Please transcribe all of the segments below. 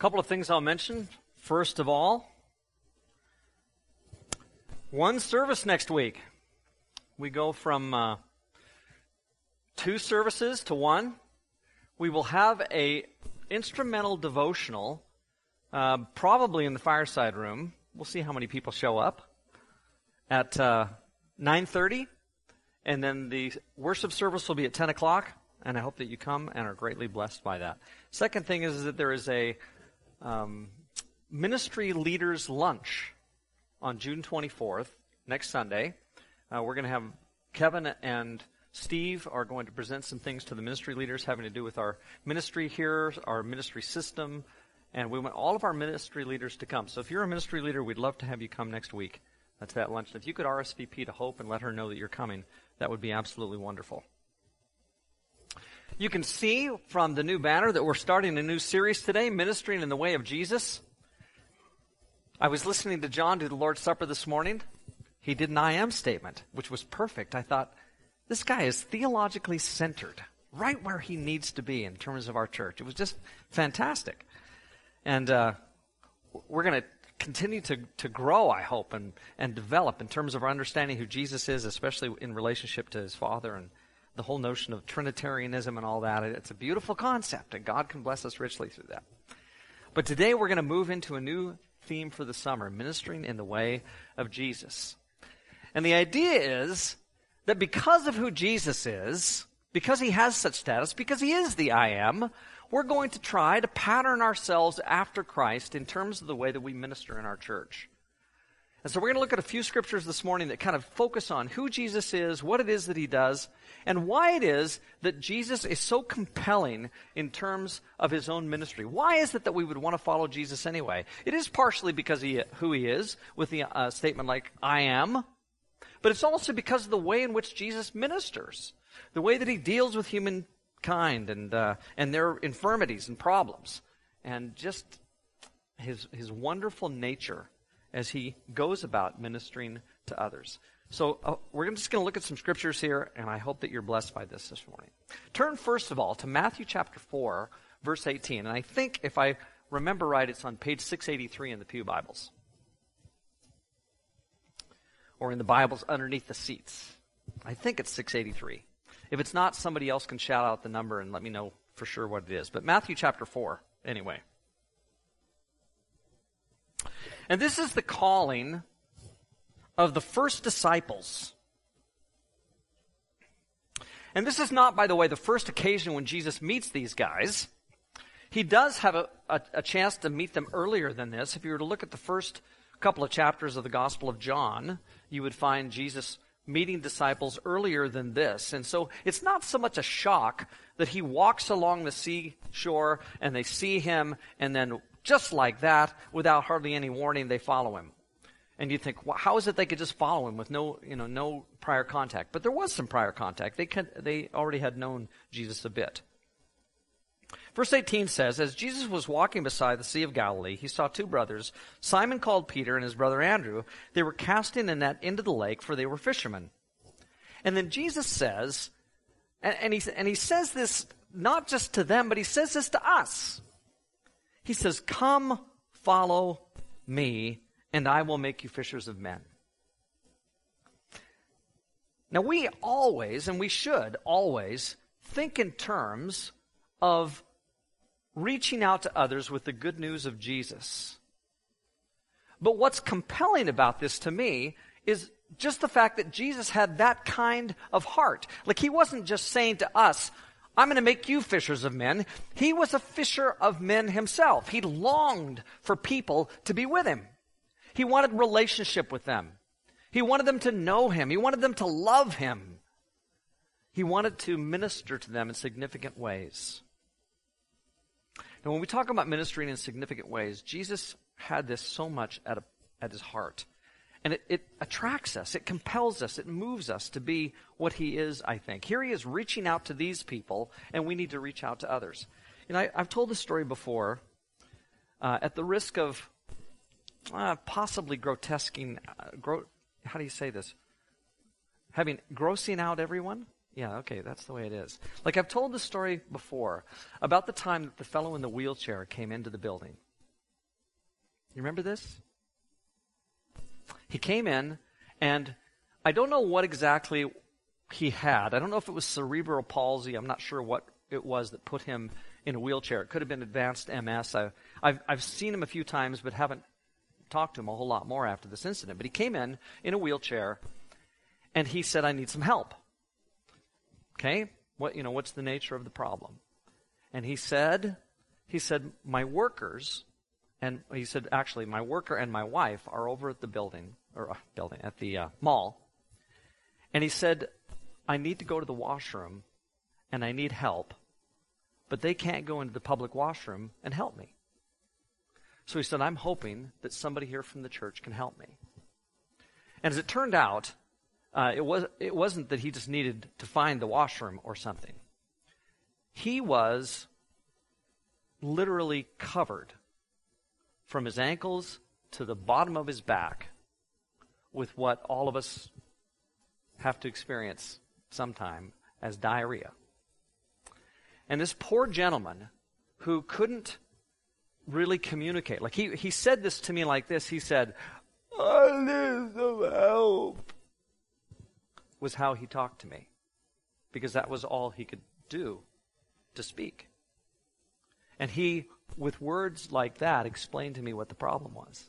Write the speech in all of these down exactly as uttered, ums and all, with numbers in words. A couple of things I'll mention. First of all, one service next week. We go from uh, two services to one. We will have a instrumental devotional, uh, probably in the fireside room. We'll see how many people show up at uh, nine thirty, and then the worship service will be at ten o'clock, and I hope that you come and are greatly blessed by that. Second thing is, is that there is a um, ministry leaders lunch on June twenty-fourth, next Sunday. Uh, we're going to have Kevin and Steve are going to present some things to the ministry leaders having to do with our ministry here, our ministry system, and we want all of our ministry leaders to come. So if you're a ministry leader, we'd love to have you come next week to that lunch. And if you could R S V P to Hope and let her know that you're coming, that would be absolutely wonderful. You can see from the new banner that we're starting a new series today, Ministering in the Way of Jesus. I was listening to John do the Lord's Supper this morning. He did an I am statement, which was perfect. I thought, this guy is theologically centered, right where he needs to be in terms of our church. It was just fantastic. And uh, we're going to continue to to grow, I hope, and, and develop in terms of our understanding who Jesus is, especially in relationship to his Father and the whole notion of Trinitarianism and all that. It's a beautiful concept, and God can bless us richly through that. But today we're going to move into a new theme for the summer, Ministering in the Way of Jesus. And the idea is that because of who Jesus is, because he has such status, because he is the I am, we're going to try to pattern ourselves after Christ in terms of the way that we minister in our church. And so we're going to look at a few scriptures this morning that kind of focus on who Jesus is, what it is that he does, and why it is that Jesus is so compelling in terms of his own ministry. Why is it that we would want to follow Jesus anyway? It is partially because of who he is, with the uh, statement like, I am. But it's also because of the way in which Jesus ministers, the way that he deals with humankind and uh, and their infirmities and problems, and just his his wonderful nature as he goes about ministering to others. So uh, we're just going to look at some scriptures here, and I hope that you're blessed by this this morning. Turn first of all to Matthew chapter four, verse eighteen, and I think if I remember right, it's on page six eighty-three in the Pew Bibles, or in the Bibles underneath the seats. I think it's six eighty-three. If it's not, somebody else can shout out the number and let me know for sure what it is. But Matthew chapter four, anyway. And this is the calling of the first disciples. And this is not, by the way, the first occasion when Jesus meets these guys. He does have a, a, a chance to meet them earlier than this. If you were to look at the first couple of chapters of the Gospel of John, you would find Jesus meeting disciples earlier than this. And so it's not so much a shock that he walks along the seashore and they see him, and then just like that, without hardly any warning, they follow him. And you think, well, how is it they could just follow him with no, you know, no prior contact? But there was some prior contact. They could, they already had known Jesus a bit. Verse eighteen says, as Jesus was walking beside the Sea of Galilee, he saw two brothers, Simon called Peter and his brother Andrew. They were casting a net into the lake, for they were fishermen. And then Jesus says, and, and, he, and he says this not just to them, but he says this to us. He says, come follow me, and I will make you fishers of men. Now we always, and we should always, think in terms of reaching out to others with the good news of Jesus. But what's compelling about this to me is just the fact that Jesus had that kind of heart. Like, he wasn't just saying to us, I'm going to make you fishers of men. He was a fisher of men himself. He longed for people to be with him. He wanted relationship with them. He wanted them to know him. He wanted them to love him. He wanted to minister to them in significant ways. Now, when we talk about ministering in significant ways, Jesus had this so much at, a, at his heart. And it, it attracts us, it compels us, it moves us to be what he is, I think. Here he is reaching out to these people, and we need to reach out to others. You know, I, I've told this story before, uh, at the risk of uh, possibly grotesquing, uh, gro- how do you say this? Having grossing out everyone? Yeah, okay, that's the way it is. Like, I've told this story before about the time that the fellow in the wheelchair came into the building. You remember this? He came in, and I don't know what exactly he had. I don't know if it was cerebral palsy. I'm not sure what it was that put him in a wheelchair. It could have been advanced M S. I, I've, I've seen him a few times, but haven't talked to him a whole lot more after this incident. But he came in in a wheelchair, and he said, I need some help. Okay? What, you know, what's the nature of the problem? And he said, he said, my workers, and he said, actually, my worker and my wife are over at the building, or uh, building, at the uh, mall. And he said, I need to go to the washroom, and I need help, but they can't go into the public washroom and help me. So he said, I'm hoping that somebody here from the church can help me. And as it turned out, uh, it was, it wasn't that he just needed to find the washroom or something. He was literally covered from his ankles to the bottom of his back with what all of us have to experience sometime as diarrhea. And this poor gentleman who couldn't really communicate, like he, he said this to me like this, he said, I need some help, was how he talked to me, because that was all he could do to speak. And he, with words like that, explained to me what the problem was.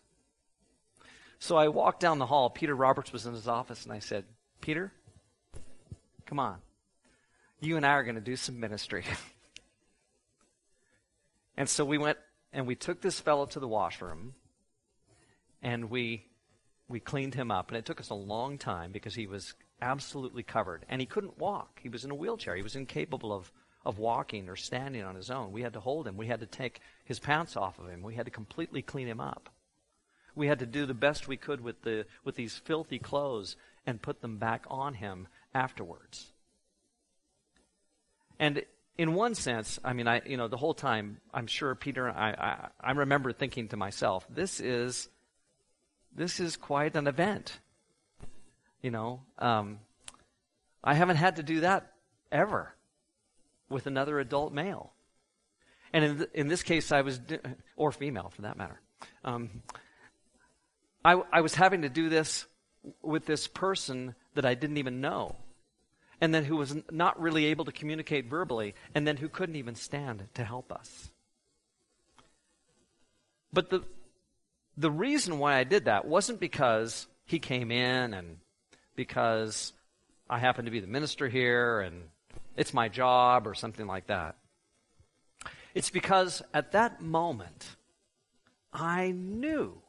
So I walked down the hall. Peter Roberts was in his office, and I said, Peter, come on. You and I are going to do some ministry. And so we went and we took this fellow to the washroom, and we we cleaned him up. And it took us a long time because he was absolutely covered. And he couldn't walk. He was in a wheelchair. He was incapable of of walking or standing on his own. We had to hold him. We had to take his pants off of him. We had to completely clean him up. We had to do the best we could with the with these filthy clothes and put them back on him afterwards. And in one sense, I mean, I you know, the whole time, I'm sure Peter, I, I, I remember thinking to myself, this is, this is quite an event. You know, um, I haven't had to do that ever with another adult male. And in, th- in this case, I was, d- or female for that matter, um, I, I was having to do this with this person that I didn't even know, and then who was not really able to communicate verbally, and then who couldn't even stand to help us. But the the reason why I did that wasn't because he came in and because I happen to be the minister here and it's my job or something like that. It's because at that moment, I knew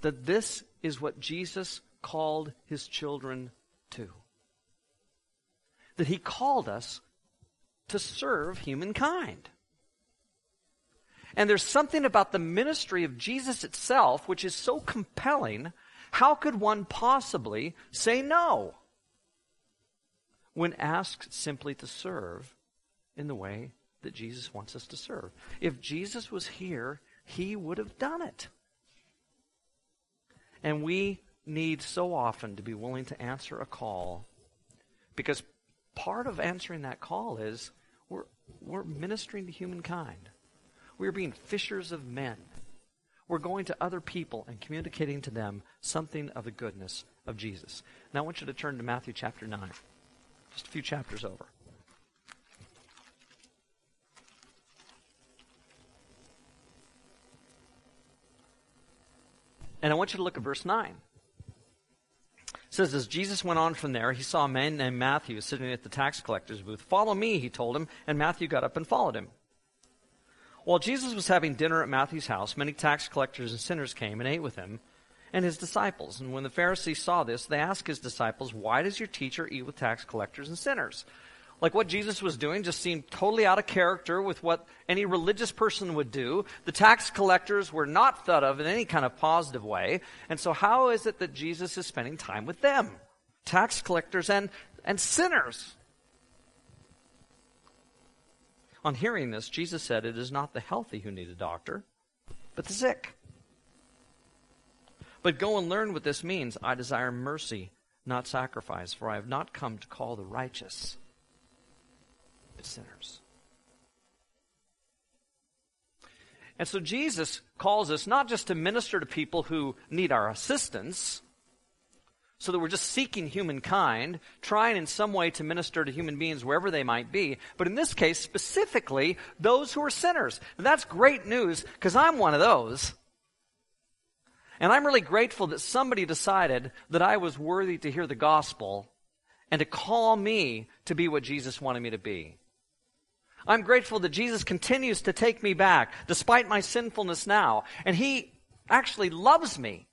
that this is what Jesus called his children to. That he called us to serve humankind. And there's something about the ministry of Jesus itself which is so compelling. How could one possibly say no when asked simply to serve in the way that Jesus wants us to serve? If Jesus was here, he would have done it. And we need so often to be willing to answer a call, because part of answering that call is we're we're ministering to humankind. We're being fishers of men. We're going to other people and communicating to them something of the goodness of Jesus. Now I want you to turn to Matthew chapter nine, just a few chapters over. And I want you to look at verse nine. It says, as Jesus went on from there, he saw a man named Matthew sitting at the tax collector's booth. Follow me, he told him, and Matthew got up and followed him. While Jesus was having dinner at Matthew's house, many tax collectors and sinners came and ate with him and his disciples. And when the Pharisees saw this, they asked his disciples, why does your teacher eat with tax collectors and sinners? Like, what Jesus was doing just seemed totally out of character with what any religious person would do. The tax collectors were not thought of in any kind of positive way. And so how is it that Jesus is spending time with them? Tax collectors and, and sinners. On hearing this, Jesus said, it is not the healthy who need a doctor, but the sick. But go and learn what this means. I desire mercy, not sacrifice, for I have not come to call the righteous, sinners. And so Jesus calls us not just to minister to people who need our assistance, so that we're just seeking humankind, trying in some way to minister to human beings wherever they might be. But in this case, specifically, those who are sinners. And that's great news, because I'm one of those. And I'm really grateful that somebody decided that I was worthy to hear the gospel and to call me to be what Jesus wanted me to be. I'm grateful that Jesus continues to take me back, despite my sinfulness now. And he actually loves me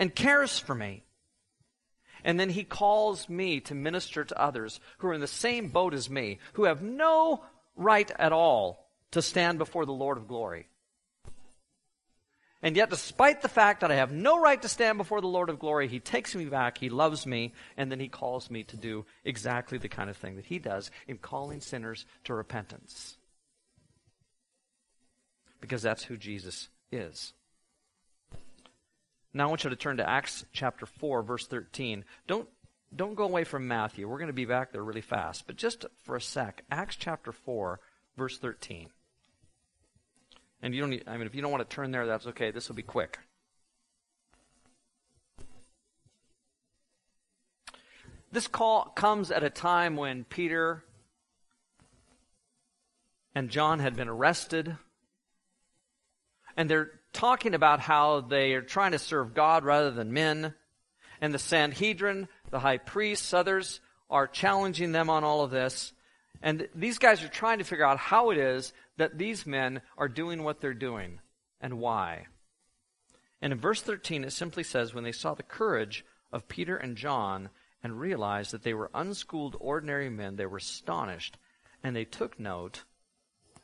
and cares for me. And then he calls me to minister to others who are in the same boat as me, who have no right at all to stand before the Lord of glory. And yet, despite the fact that I have no right to stand before the Lord of glory, he takes me back, he loves me, and then he calls me to do exactly the kind of thing that he does in calling sinners to repentance. Because that's who Jesus is. Now I want you to turn to Acts chapter four, verse thirteen. Don't, don't go away from Matthew. We're going to be back there really fast. But just for a sec, Acts chapter four, verse thirteen. And you don't need, I mean, if you don't want to turn there, that's okay. This will be quick. This call comes at a time when Peter and John had been arrested. And they're talking about how they are trying to serve God rather than men. And the Sanhedrin, the high priests, others are challenging them on all of this. And these guys are trying to figure out how it is that these men are doing what they're doing and why. And in verse thirteen, it simply says, when they saw the courage of Peter and John and realized that they were unschooled, ordinary men, they were astonished and they took note.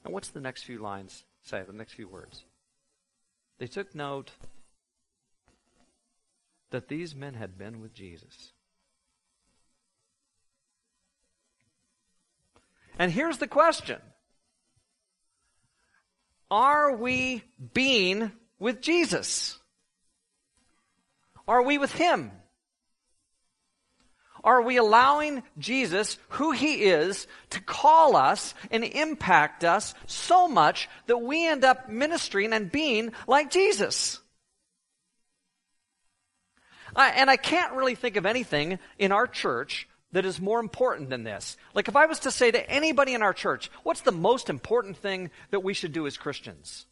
And what's the next few lines say, the next few words? They took note that these men had been with Jesus. And here's the question. Are we being with Jesus? Are we with him? Are we allowing Jesus, who he is, to call us and impact us so much that we end up ministering and being like Jesus? I, and I can't really think of anything in our church that is more important than this. Like if I was to say to anybody in our church, what's the most important thing that we should do as Christians?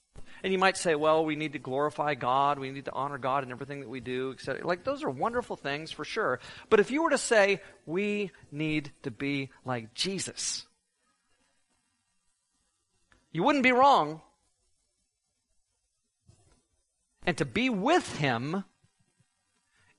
And you might say, well, we need to glorify God, we need to honor God in everything that we do, et cetera. Like, those are wonderful things for sure. But if you were to say, we need to be like Jesus, you wouldn't be wrong. And to be with him,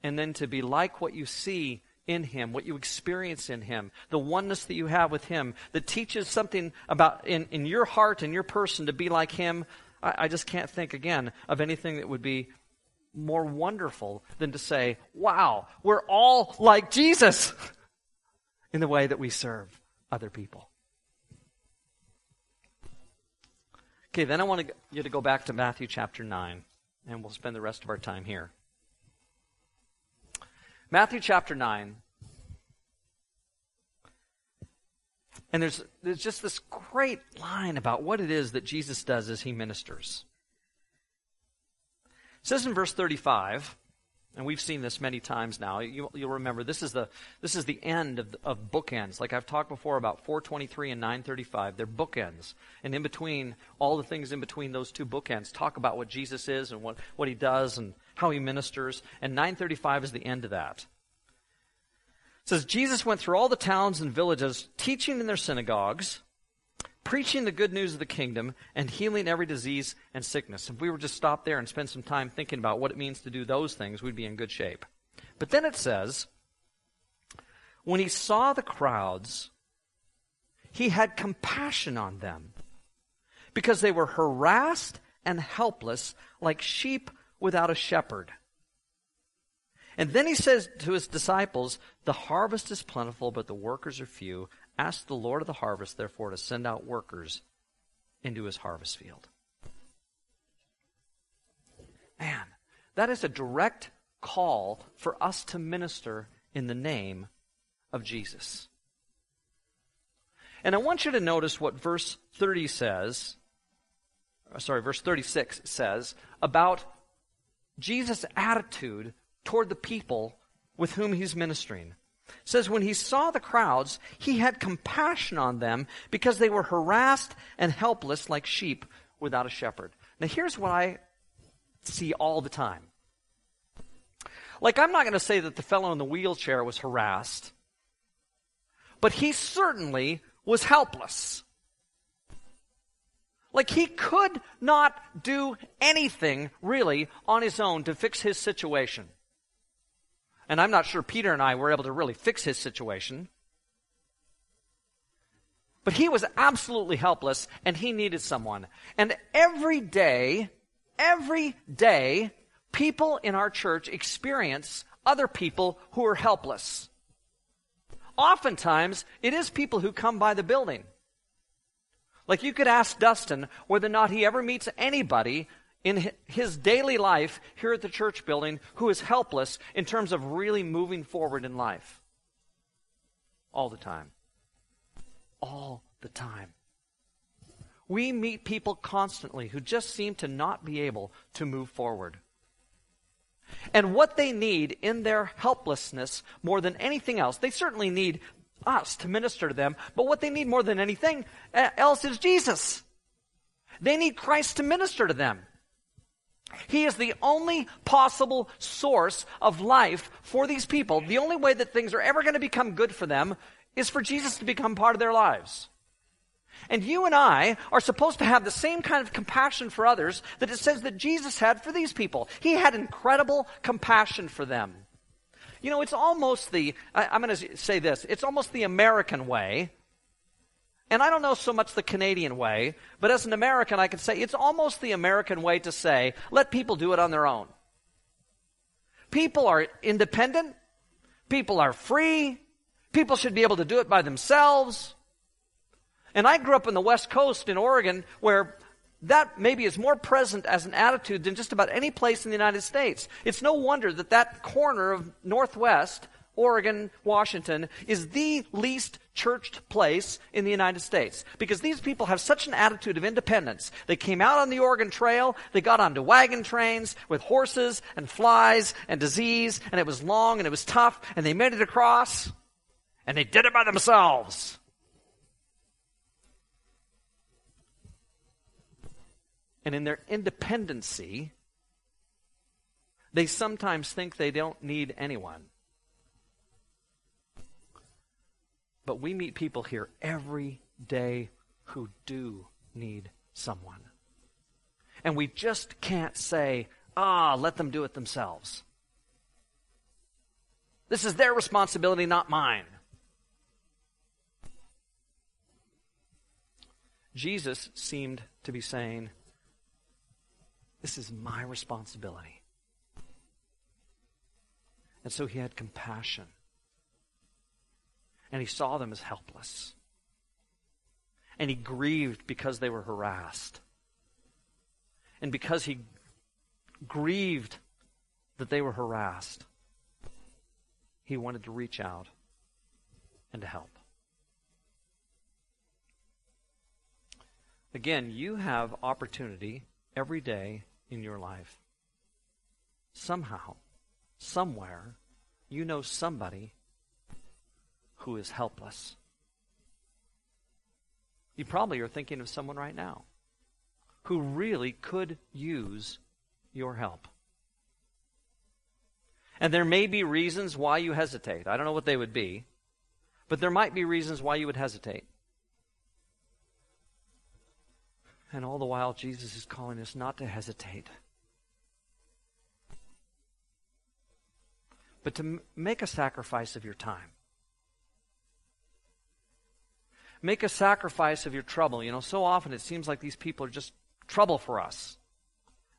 and then to be like what you see in him, what you experience in him, the oneness that you have with him, that teaches something about in, in your heart and your person to be like him, I just can't think, again, of anything that would be more wonderful than to say, wow, we're all like Jesus in the way that we serve other people. Okay, then I want you to go back to Matthew chapter nine, and we'll spend the rest of our time here. Matthew chapter nine. And there's there's just this great line about what it is that Jesus does as he ministers. It says in verse thirty-five, and we've seen this many times now. You, you'll remember this is the this is the end of, of bookends. Like I've talked before about four twenty-three and nine thirty-five, they're bookends. And in between, all the things in between those two bookends talk about what Jesus is and what, what he does and how he ministers. And nine thirty-five is the end of that. It says, Jesus went through all the towns and villages, teaching in their synagogues, preaching the good news of the kingdom, and healing every disease and sickness. If we were just stop there and spend some time thinking about what it means to do those things, we'd be in good shape. But then it says, when he saw the crowds, he had compassion on them, because they were harassed and helpless like sheep without a shepherd. And then he says to his disciples, the harvest is plentiful, but the workers are few. Ask the Lord of the harvest, therefore, to send out workers into his harvest field. Man, that is a direct call for us to minister in the name of Jesus. And I want you to notice what verse thirty says, sorry, verse thirty-six says about Jesus' attitude toward the people with whom he's ministering. It says, when he saw the crowds, he had compassion on them because they were harassed and helpless like sheep without a shepherd. Now, here's what I see all the time. Like, I'm not going to say that the fellow in the wheelchair was harassed, but he certainly was helpless. Like, he could not do anything, really, on his own to fix his situation. And I'm not sure Peter and I were able to really fix his situation. But he was absolutely helpless, and he needed someone. And every day, every day, people in our church experience other people who are helpless. Oftentimes, it is people who come by the building. Like, you could ask Dustin whether or not he ever meets anybody in his daily life here at the church building who is helpless in terms of really moving forward in life. All the time. All the time. We meet people constantly who just seem to not be able to move forward. And what they need in their helplessness more than anything else, they certainly need us to minister to them, but what they need more than anything else is Jesus. They need Christ to minister to them. He is the only possible source of life for these people. The only way that things are ever going to become good for them is for Jesus to become part of their lives. And you and I are supposed to have the same kind of compassion for others that it says that Jesus had for these people. He had incredible compassion for them. You know, it's almost the, I, I'm going to say this, it's almost the American way, and I don't know so much the Canadian way, but as an American I can say it's almost the American way to say, let people do it on their own. People are independent, people are free, people should be able to do it by themselves. And I grew up on the West Coast in Oregon where that maybe is more present as an attitude than just about any place in the United States. It's no wonder that that corner of Northwest, Oregon, Washington, is the least churched place in the United States because these people have such an attitude of independence. They came out on the Oregon Trail, they got onto wagon trains with horses and flies and disease, and it was long and it was tough, and they made it across, and they did it by themselves. And in their independency, they sometimes think they don't need anyone. But we meet people here every day who do need someone. And we just can't say, ah, let them do it themselves. This is their responsibility, not mine. Jesus seemed to be saying, this is my responsibility. And so he had compassion. And he saw them as helpless. And he grieved because they were harassed. And because he grieved that they were harassed, he wanted to reach out and to help. Again, you have opportunity every day in your life. Somehow, somewhere, you know somebody who is helpless. You probably are thinking of someone right now who really could use your help. And there may be reasons why you hesitate. I don't know what they would be, but there might be reasons why you would hesitate. And all the while, Jesus is calling us not to hesitate, but to m- make a sacrifice of your time. Make a sacrifice of your trouble. You know, so often it seems like these people are just trouble for us.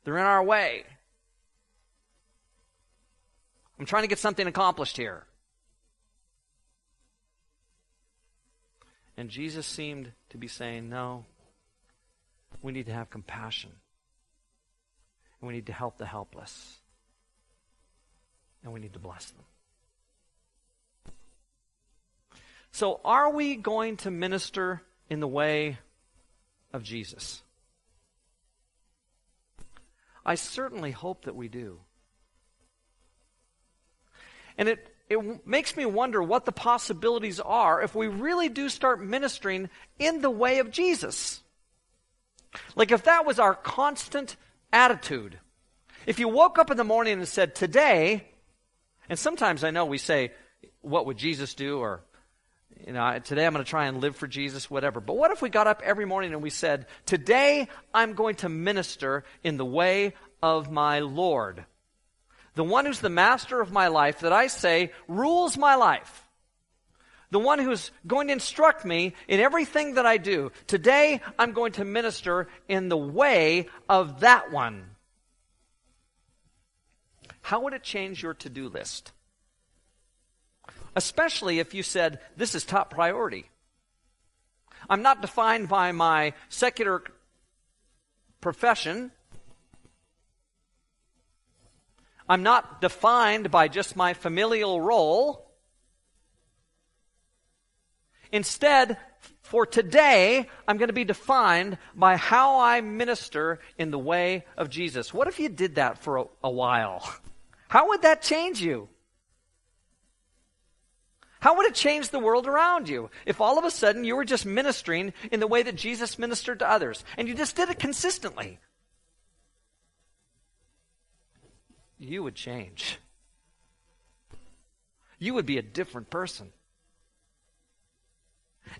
They're in our way. I'm trying to get something accomplished here. And Jesus seemed to be saying, no, we need to have compassion. And we need to help the helpless. And we need to bless them. So are we going to minister in the way of Jesus? I certainly hope that we do. And it, it makes me wonder what the possibilities are if we really do start ministering in the way of Jesus. Like if that was our constant attitude. If you woke up in the morning and said, today, and sometimes I know we say, what would Jesus do? Or, you know, today I'm going to try and live for Jesus, whatever. But what if we got up every morning and we said, today I'm going to minister in the way of my Lord. The one who's the master of my life that I say rules my life. The one who's going to instruct me in everything that I do. Today I'm going to minister in the way of that one. How would it change your to-do list? Especially if you said, this is top priority. I'm not defined by my secular profession. I'm not defined by just my familial role. Instead, for today, I'm going to be defined by how I minister in the way of Jesus. What if you did that for a, a while? How would that change you? How would it change the world around you if all of a sudden you were just ministering in the way that Jesus ministered to others and you just did it consistently? You would change. You would be a different person.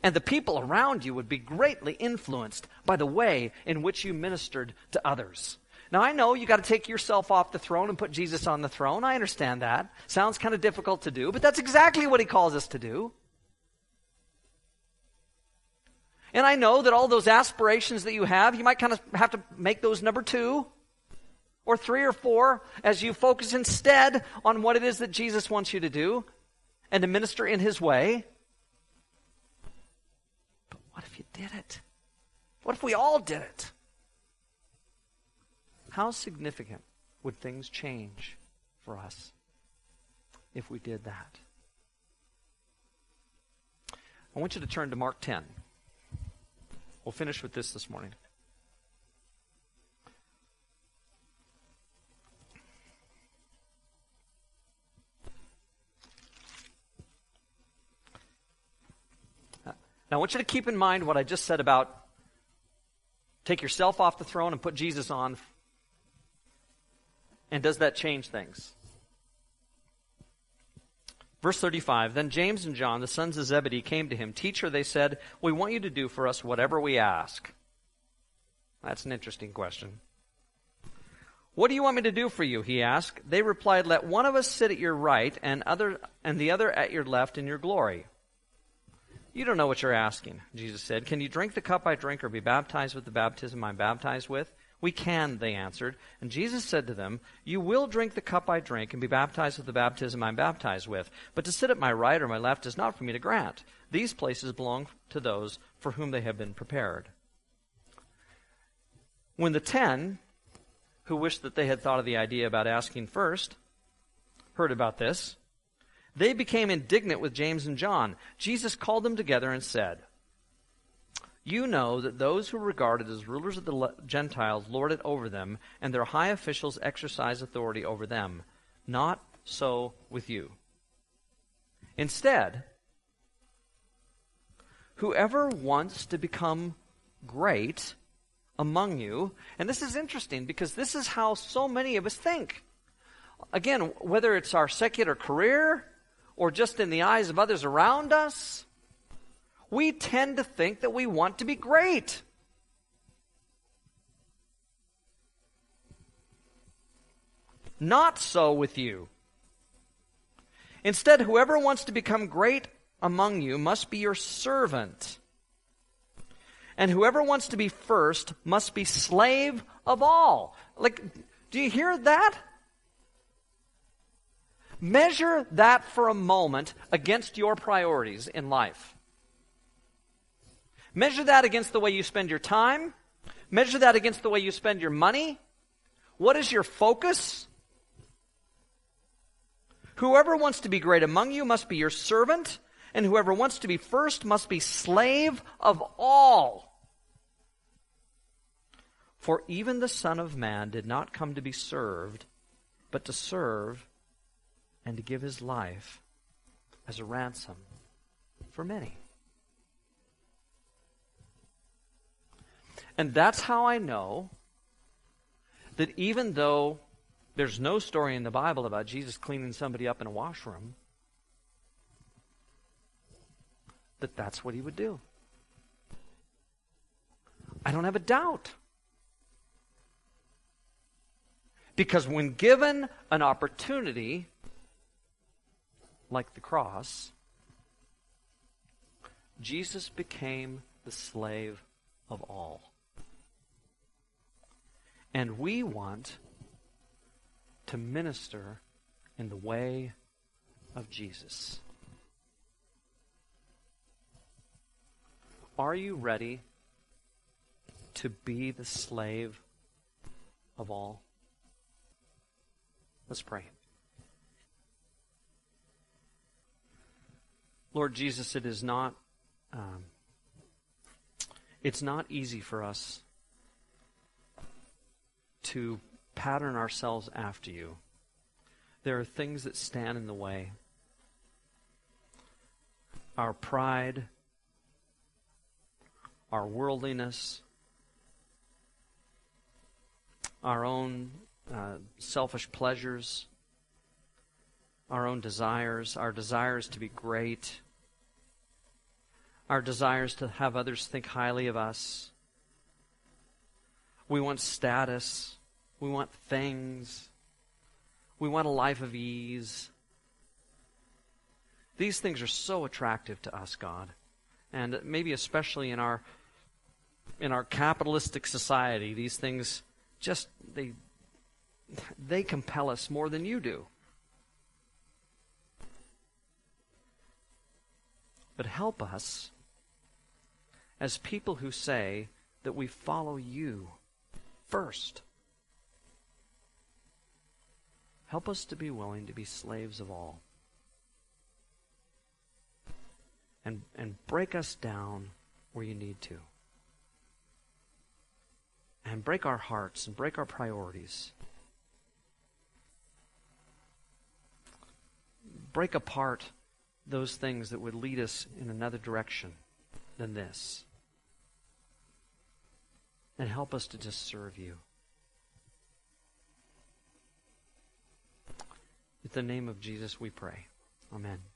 And the people around you would be greatly influenced by the way in which you ministered to others. Now, I know you got to take yourself off the throne and put Jesus on the throne. I understand that. Sounds kind of difficult to do, but that's exactly what he calls us to do. And I know that all those aspirations that you have, you might kind of have to make those number two or three or four as you focus instead on what it is that Jesus wants you to do and to minister in his way. But what if you did it? What if we all did it? How significant would things change for us if we did that? I want you to turn to Mark ten. We'll finish with this this morning. Now, I want you to keep in mind what I just said about take yourself off the throne and put Jesus on. And does that change things? Verse thirty-five, then James and John, the sons of Zebedee, came to him. Teacher, they said, we want you to do for us whatever we ask. That's an interesting question. What do you want me to do for you, he asked. They replied, let one of us sit at your right and other and the other at your left in your glory. You don't know what you're asking, Jesus said. Can you drink the cup I drink or be baptized with the baptism I'm baptized with? We can, they answered. And Jesus said to them, you will drink the cup I drink and be baptized with the baptism I'm baptized with. But to sit at my right or my left is not for me to grant. These places belong to those for whom they have been prepared. When the ten, who wished that they had thought of the idea about asking first, heard about this, they became indignant with James and John. Jesus called them together and said, you know that those who are regarded as rulers of the Gentiles lord it over them, and their high officials exercise authority over them. Not so with you. Instead, whoever wants to become great among you, and this is interesting because this is how so many of us think. Again, whether it's our secular career or just in the eyes of others around us, we tend to think that we want to be great. Not so with you. Instead, whoever wants to become great among you must be your servant. And whoever wants to be first must be slave of all. Like, do you hear that? Measure that for a moment against your priorities in life. Measure that against the way you spend your time. Measure that against the way you spend your money. What is your focus? Whoever wants to be great among you must be your servant, and whoever wants to be first must be slave of all. For even the Son of Man did not come to be served, but to serve and to give his life as a ransom for many. And that's how I know that even though there's no story in the Bible about Jesus cleaning somebody up in a washroom, that that's what he would do. I don't have a doubt. Because when given an opportunity, like the cross, Jesus became the slave of all. And we want to minister in the way of Jesus. Are you ready to be the slave of all? Let's pray. Lord Jesus, it is not um, it's not easy for us to pattern ourselves after you. There are things that stand in the way. Our pride, our worldliness, our own Uh, selfish pleasures, our own desires, our desires to be great, our desires to have others think highly of us. We want status. We want things. We want a life of ease. These things are so attractive to us, God, and maybe especially in our in our capitalistic society, these things just they. They compel us more than you do. But help us as people who say that we follow you first. Help us to be willing to be slaves of all. And, and break us down where you need to. And break our hearts and break our priorities. Break apart those things that would lead us in another direction than this. And help us to just serve you. In the name of Jesus we pray. Amen.